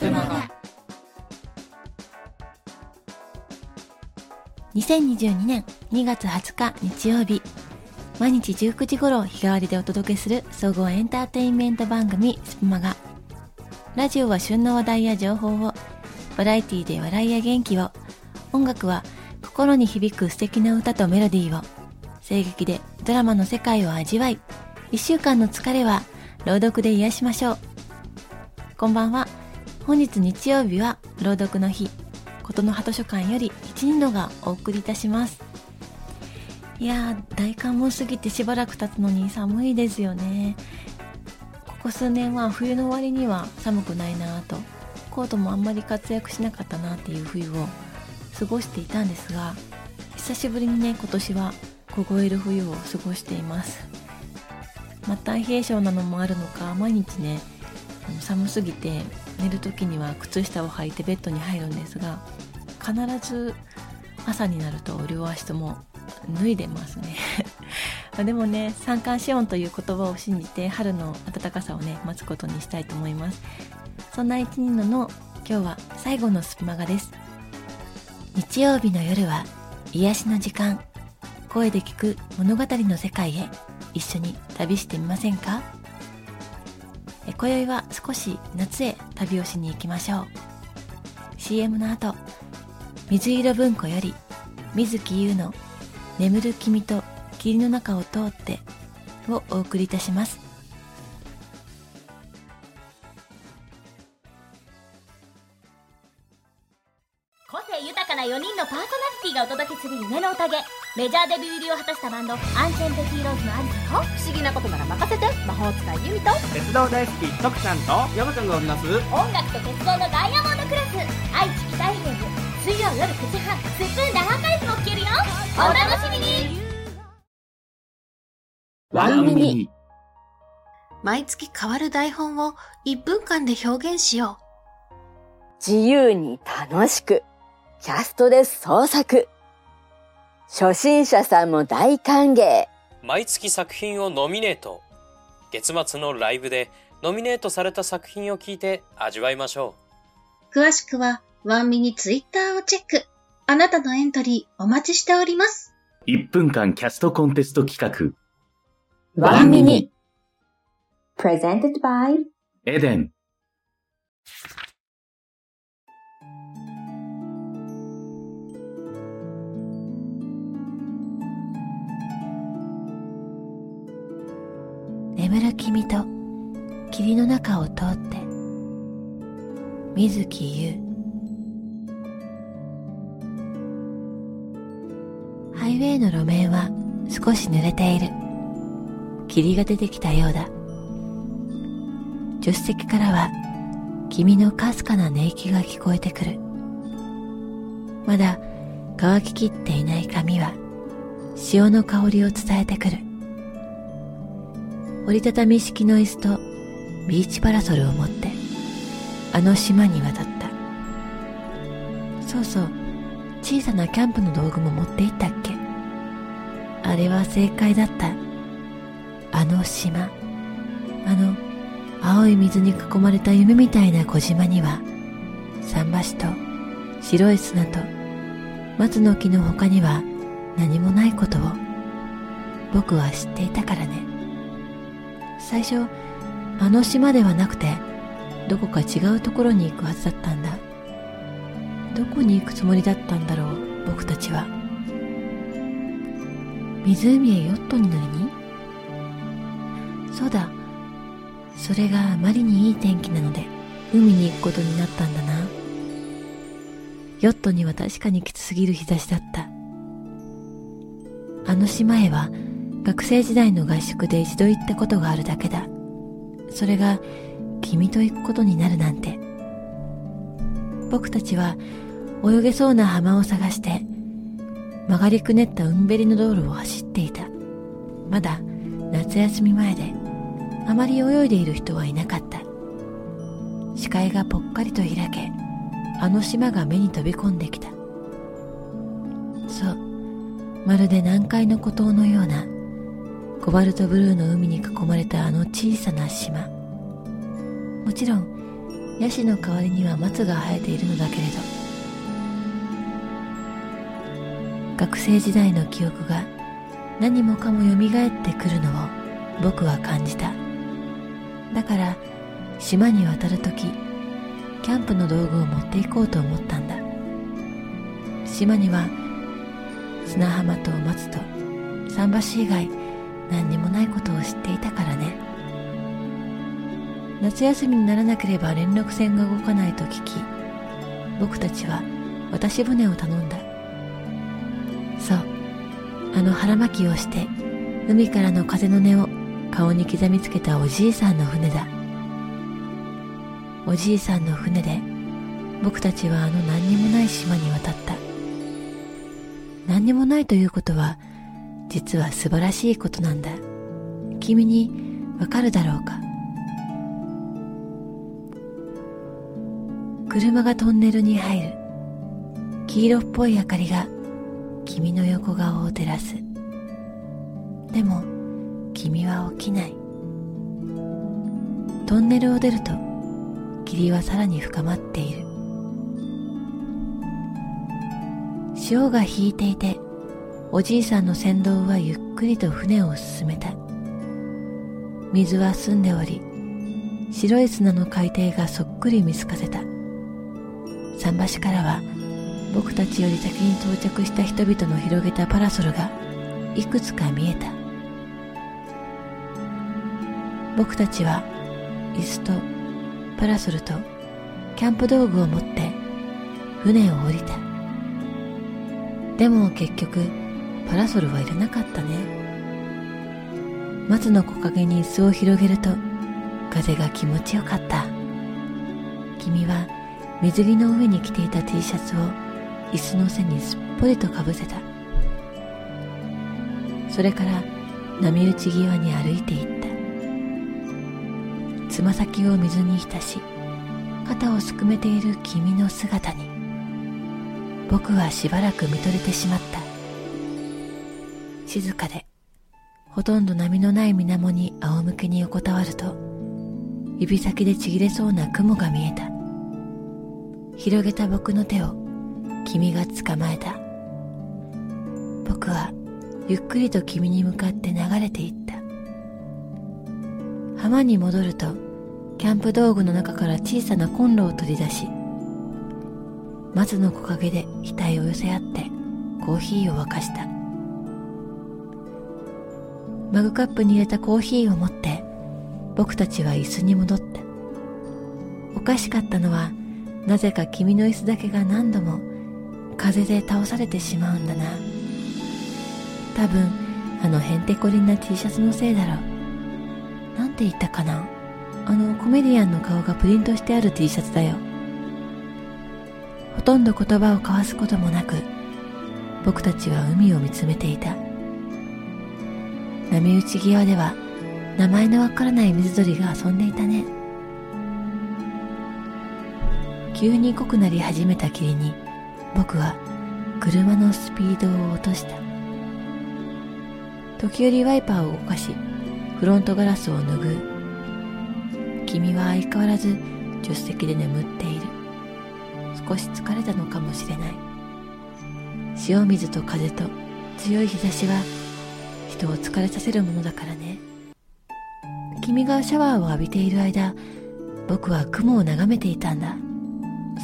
くまが2022年2月20日日曜日、毎日19時頃日替わりでお届けする総合エンターテインメント番組スプマガ。ラジオは旬の話題や情報を、バラエティで笑いや元気を、音楽は心に響く素敵な歌とメロディーを、声劇でドラマの世界を味わい、1週間の疲れは朗読で癒しましょう。こんばんは。本日日曜日は朗読の日、ことの葉図書館より一人のがお送りいたします。いやー、大寒も過ぎてしばらく経つのに寒いですよね。ここ数年は冬の終わりには寒くないなぁと、コートもあんまり活躍しなかったなっていう冬を過ごしていたんですが、久しぶりにね、今年は凍える冬を過ごしています。また冷え性なのもあるのか、毎日ね、寒すぎて寝る時には靴下を履いてベッドに入るんですが、必ず朝になると両足とも脱いでますねでもね、三寒四温という言葉を信じて春の暖かさをね、待つことにしたいと思います。そんな一人のの今日は最後のスプマガです。日曜日の夜は癒しの時間、声で聞く物語の世界へ一緒に旅してみませんか。今宵は少し夏へ旅をしに行きましょう。 CM の後、水色文庫より水木優の眠る君と霧の中を通ってをお送りいたします。個性豊かな4人のパーソナリティがお届けする夢の宴。メジャーデビュー入りを果たしたバンド、アンシェントヒーローズのアリサと、不思議なことなら任せて魔法使いユミと、鉄道大好きトクちゃんとヤマちゃんが織りなす音楽と鉄道のダイヤモンドクラス、愛知北イベント、水曜夜9時半、スプーンでハーカイズも聴けるよ。お楽しみに。ワンミニ。毎月変わる台本を1分間で表現しよう。自由に楽しくキャストで創作、初心者さんも大歓迎。毎月作品をノミネート。月末のライブでノミネートされた作品を聞いて味わいましょう。詳しくはワンミニツイッターをチェック。あなたのエントリーお待ちしております。1分間キャストコンテスト企画、ワンミニ。 Presented by エデン。眠る君と霧の中を通って、水木優。ハイウェイの路面は少し濡れている。霧が出てきたようだ。助手席からは君のかすかな寝息が聞こえてくる。まだ乾ききっていない髪は潮の香りを伝えてくる。折りたたみ式の椅子とビーチパラソルを持ってあの島に渡った。そうそう、小さなキャンプの道具も持っていったっけ。あれは正解だった。あの島、あの青い水に囲まれた夢みたいな小島には、桟橋と白い砂と松の木の他には何もないことを僕は知っていたからね。最初、あの島ではなくてどこか違うところに行くはずだったんだ。どこに行くつもりだったんだろう、僕たちは。湖へヨットに乗りに？そうだ、それがあまりにいい天気なので海に行くことになったんだな。ヨットには確かにきつすぎる日差しだった。あの島へは学生時代の合宿で一度行ったことがあるだけだ。それが君と行くことになるなんて。僕たちは泳げそうな浜を探して曲がりくねった海べりの道路を走っていた。まだ夏休み前であまり泳いでいる人はいなかった。視界がぽっかりと開け、あの島が目に飛び込んできた。そう、まるで南海の孤島のようなコバルトブルーの海に囲まれたあの小さな島。もちろんヤシの代わりには松が生えているのだけれど、学生時代の記憶が何もかもよみがえってくるのを僕は感じた。だから島に渡るとき、キャンプの道具を持っていこうと思ったんだ。島には砂浜と松と桟橋以外何にもないことを知っていたからね。夏休みにならなければ連絡船が動かないと聞き、僕たちは渡し船を頼んだ。そう、あの腹巻きをして海からの風の音を顔に刻みつけたおじいさんの船だ。おじいさんの船で僕たちはあの何にもない島に渡った。何にもないということは実は素晴らしいことなんだ。君にわかるだろうか。車がトンネルに入る。黄色っぽい明かりが君の横顔を照らす。でも君は起きない。トンネルを出ると霧はさらに深まっている。潮が引いていて、おじいさんの船頭はゆっくりと船を進めた。水は澄んでおり、白い砂の海底がそっくり見透かせた。桟橋からは僕たちより先に到着した人々の広げたパラソルがいくつか見えた。僕たちは椅子とパラソルとキャンプ道具を持って船を降りた。でも結局パラソルはいらなかったね。松の木陰に椅子を広げると風が気持ちよかった。君は水着の上に着ていた T シャツを椅子の背にすっぽりとかぶせた。それから波打ち際に歩いていった。つま先を水に浸し、肩をすくめている君の姿に僕はしばらく見とれてしまった。静かでほとんど波のない水面に仰向けに横たわると、指先でちぎれそうな雲が見えた。広げた僕の手を君が捕まえた。僕はゆっくりと君に向かって流れていった。浜に戻ると、キャンプ道具の中から小さなコンロを取り出し、松の木陰で額を寄せ合ってコーヒーを沸かした。マグカップに入れたコーヒーを持って僕たちは椅子に戻った。おかしかったのは、なぜか君の椅子だけが何度も風で倒されてしまうんだな。多分あのへんてこりんな T シャツのせいだろう。なんて言ったかな、あのコメディアンの顔がプリントしてある T シャツだよ。ほとんど言葉を交わすこともなく、僕たちは海を見つめていた。波打ち際では名前のわからない水鳥が遊んでいたね。急に濃くなり始めた霧に、僕は車のスピードを落とした。時折ワイパーを動かし、フロントガラスを拭う。君は相変わらず助手席で眠っている。少し疲れたのかもしれない。潮水と風と強い日差しは人を疲れさせるものだからね。君がシャワーを浴びている間、僕は雲を眺めていたんだ。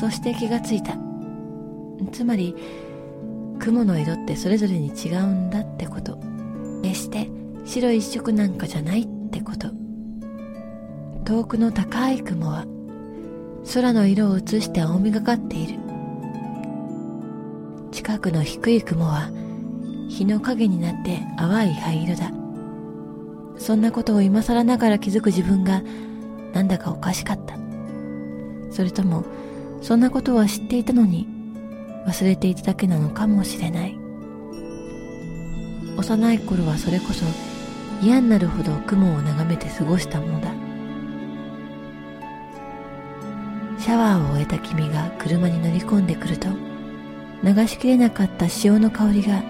そして気がついた。つまり雲の色ってそれぞれに違うんだってこと。決して白一色なんかじゃないってこと。遠くの高い雲は空の色を映して青みがかっている。近くの低い雲は日の影になって淡い灰色だ。そんなことを今更ながら気づく自分がなんだかおかしかった。それともそんなことは知っていたのに忘れていただけなのかもしれない。幼い頃はそれこそ嫌になるほど雲を眺めて過ごしたものだ。シャワーを終えた君が車に乗り込んでくると、流しきれなかった潮の香りが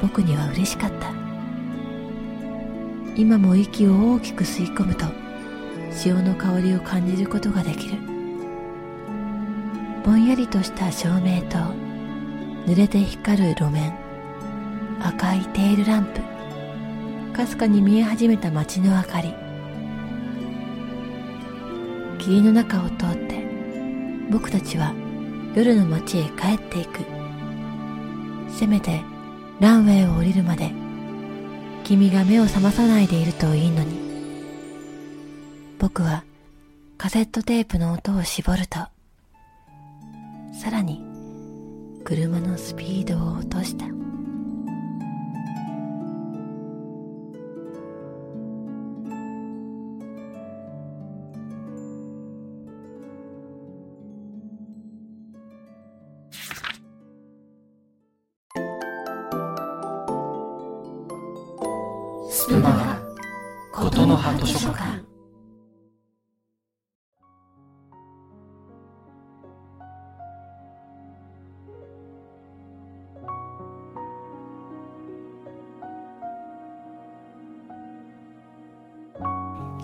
僕には嬉しかった。今も息を大きく吸い込むと潮の香りを感じることができる。ぼんやりとした照明と濡れて光る路面、赤いテールランプ、かすかに見え始めた街の明かり。霧の中を通って僕たちは夜の街へ帰っていく。せめてランウェイを降りるまで君が目を覚まさないでいるといいのに。僕はカセットテープの音を絞ると、さらに車のスピードを落とした。スプマガことの葉図書館。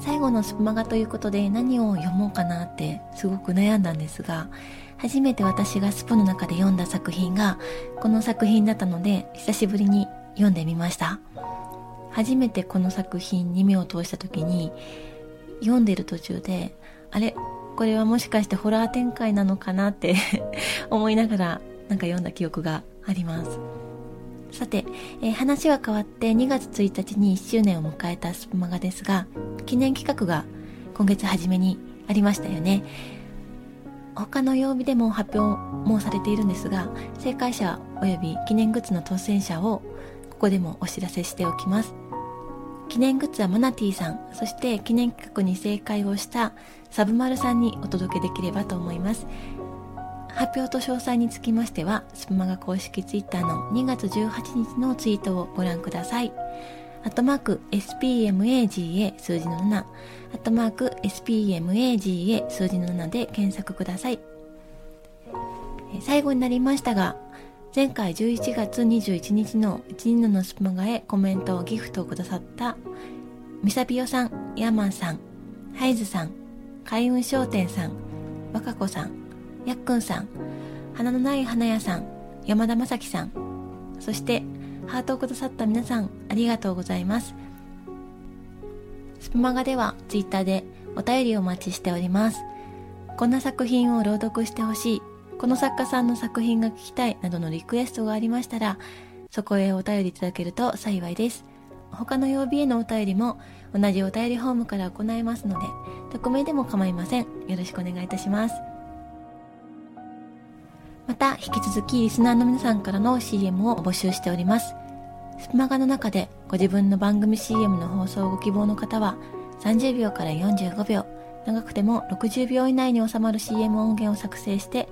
最後のスプマガということで何を読もうかなってすごく悩んだんですが、初めて私がスプの中で読んだ作品がこの作品だったので、久しぶりに読んでみました。初めてこの作品に目を通した時に、読んでる途中であれ、これはもしかしてホラー展開なのかなって思いながらなんか読んだ記憶があります。さて、話は変わって2月1日に1周年を迎えたスプマガですが、記念企画が今月初めにありましたよね。他の曜日でも発表もされているんですが、正解者および記念グッズの当選者をここでもお知らせしておきます。記念グッズはマナティさん、そして記念企画に正解をしたサブマルさんにお届けできればと思います。発表と詳細につきましては、スプマガ公式ツイッターの2月18日のツイートをご覧ください。アットマーク SPMAGA 数字の7、アットマーク SPMAGA 数字の7で検索ください。最後になりましたが、前回11月21日の17のスプマガへコメントをギフトをくださったミサビオさん、ヤマンさん、ハイズさん、開運商店さん、ワカコさん、ヤックンさん、花のない花屋さん、山田まさきさん、そしてハートをくださった皆さん、ありがとうございます。スプマガではツイッターでお便りをお待ちしております。こんな作品を朗読してほしい、この作家さんの作品が聞きたいなどのリクエストがありましたら、そこへお便りいただけると幸いです。他の曜日へのお便りも同じお便りフォームから行いますので、匿名でも構いません。よろしくお願いいたします。また引き続きリスナーの皆さんからの CM を募集しております。スプマガの中でご自分の番組 CM の放送をご希望の方は、30秒から45秒、長くても60秒以内に収まる CM 音源を作成して、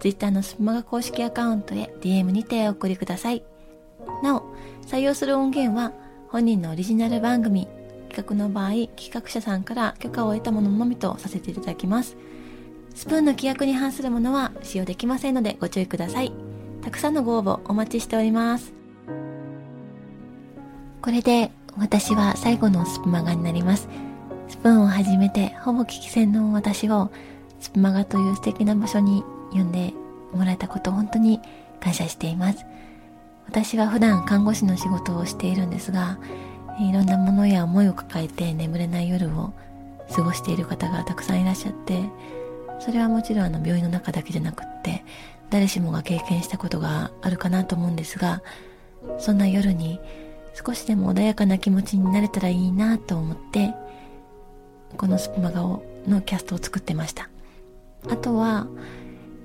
Twitter のスプマガ公式アカウントへ DM にてお送りください。なお、採用する音源は本人のオリジナル番組企画の場合、企画者さんから許可を得たもののみとさせていただきます。スプーンの規約に反するものは使用できませんのでご注意ください。たくさんのご応募お待ちしております。これで私は最後のスプマガになります。スプーンを始めてほぼ聞き戦の私をスプマガという素敵な場所に呼んでもらえたこと、本当に感謝しています。私は普段看護師の仕事をしているんですが、いろんなものや思いを抱えて眠れない夜を過ごしている方がたくさんいらっしゃって、それはもちろん病院の中だけじゃなくって、誰しもが経験したことがあるかなと思うんですが、そんな夜に少しでも穏やかな気持ちになれたらいいなと思って、このスプマガのキャストを作ってました。あとは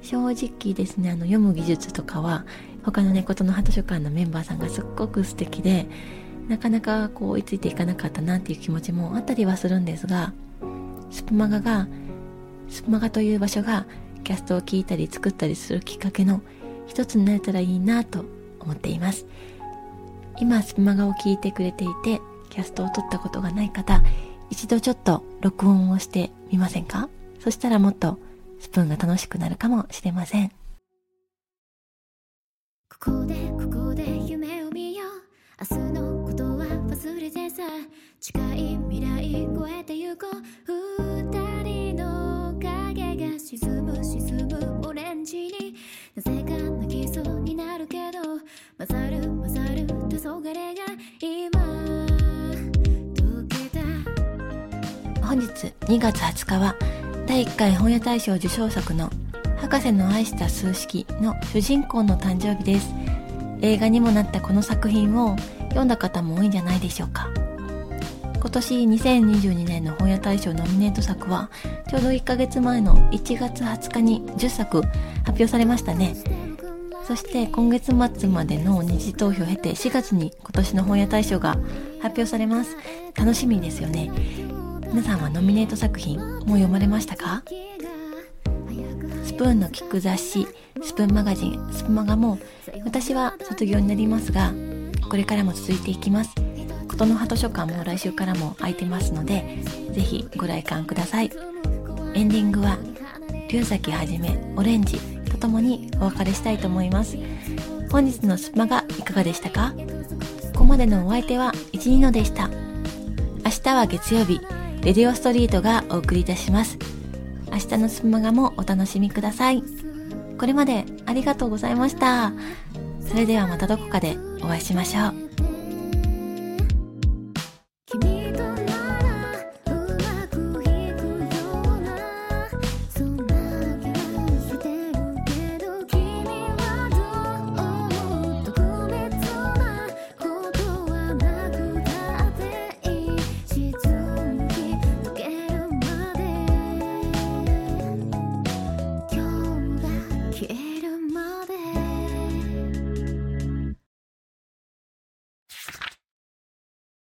正直ですね、読む技術とかは他のことの葉図書館のメンバーさんがすっごく素敵で、なかなか追いついていかなかったなっていう気持ちもあったりはするんですが、スプマガという場所がキャストを聞いたり作ったりするきっかけの一つになれたらいいなと思っています。今スプマガを聞いてくれていて、キャストを撮ったことがない方、一度ちょっと録音をしてみませんか？そしたらもっとスプーンが楽しくなるかもしれません。ここで夢を見よう、明日のことは忘れてさ、近い未来越えてゆこう、二人の沈むオレンジ本日2月20日は第1回本屋大賞受賞作の博士の愛した数式の主人公の誕生日です。映画にもなったこの作品を読んだ方も多いんじゃないでしょうか。今年2022年の本屋大賞ノミネート作はちょうど1ヶ月前の1月20日に10作発表されましたね。そして今月末までの二次投票を経て4月に今年の本屋大賞が発表されます。楽しみですよね。皆さんはノミネート作品もう読まれましたか？スプーンの聞く雑誌スプーンマガジンスプマガも私は卒業になりますが、これからも続いていきます。ことの葉図書館も来週からも空いてますので、ぜひご来館ください。エンディングは龍崎はじめオレンジとともにお別れしたいと思います。本日のスプマガいかがでしたか？ここまでのお相手は1、2のでした。明日は月曜日、レディオストリートがお送りいたします。明日のスプマガもお楽しみください。これまでありがとうございました。それではまたどこかでお会いしましょう。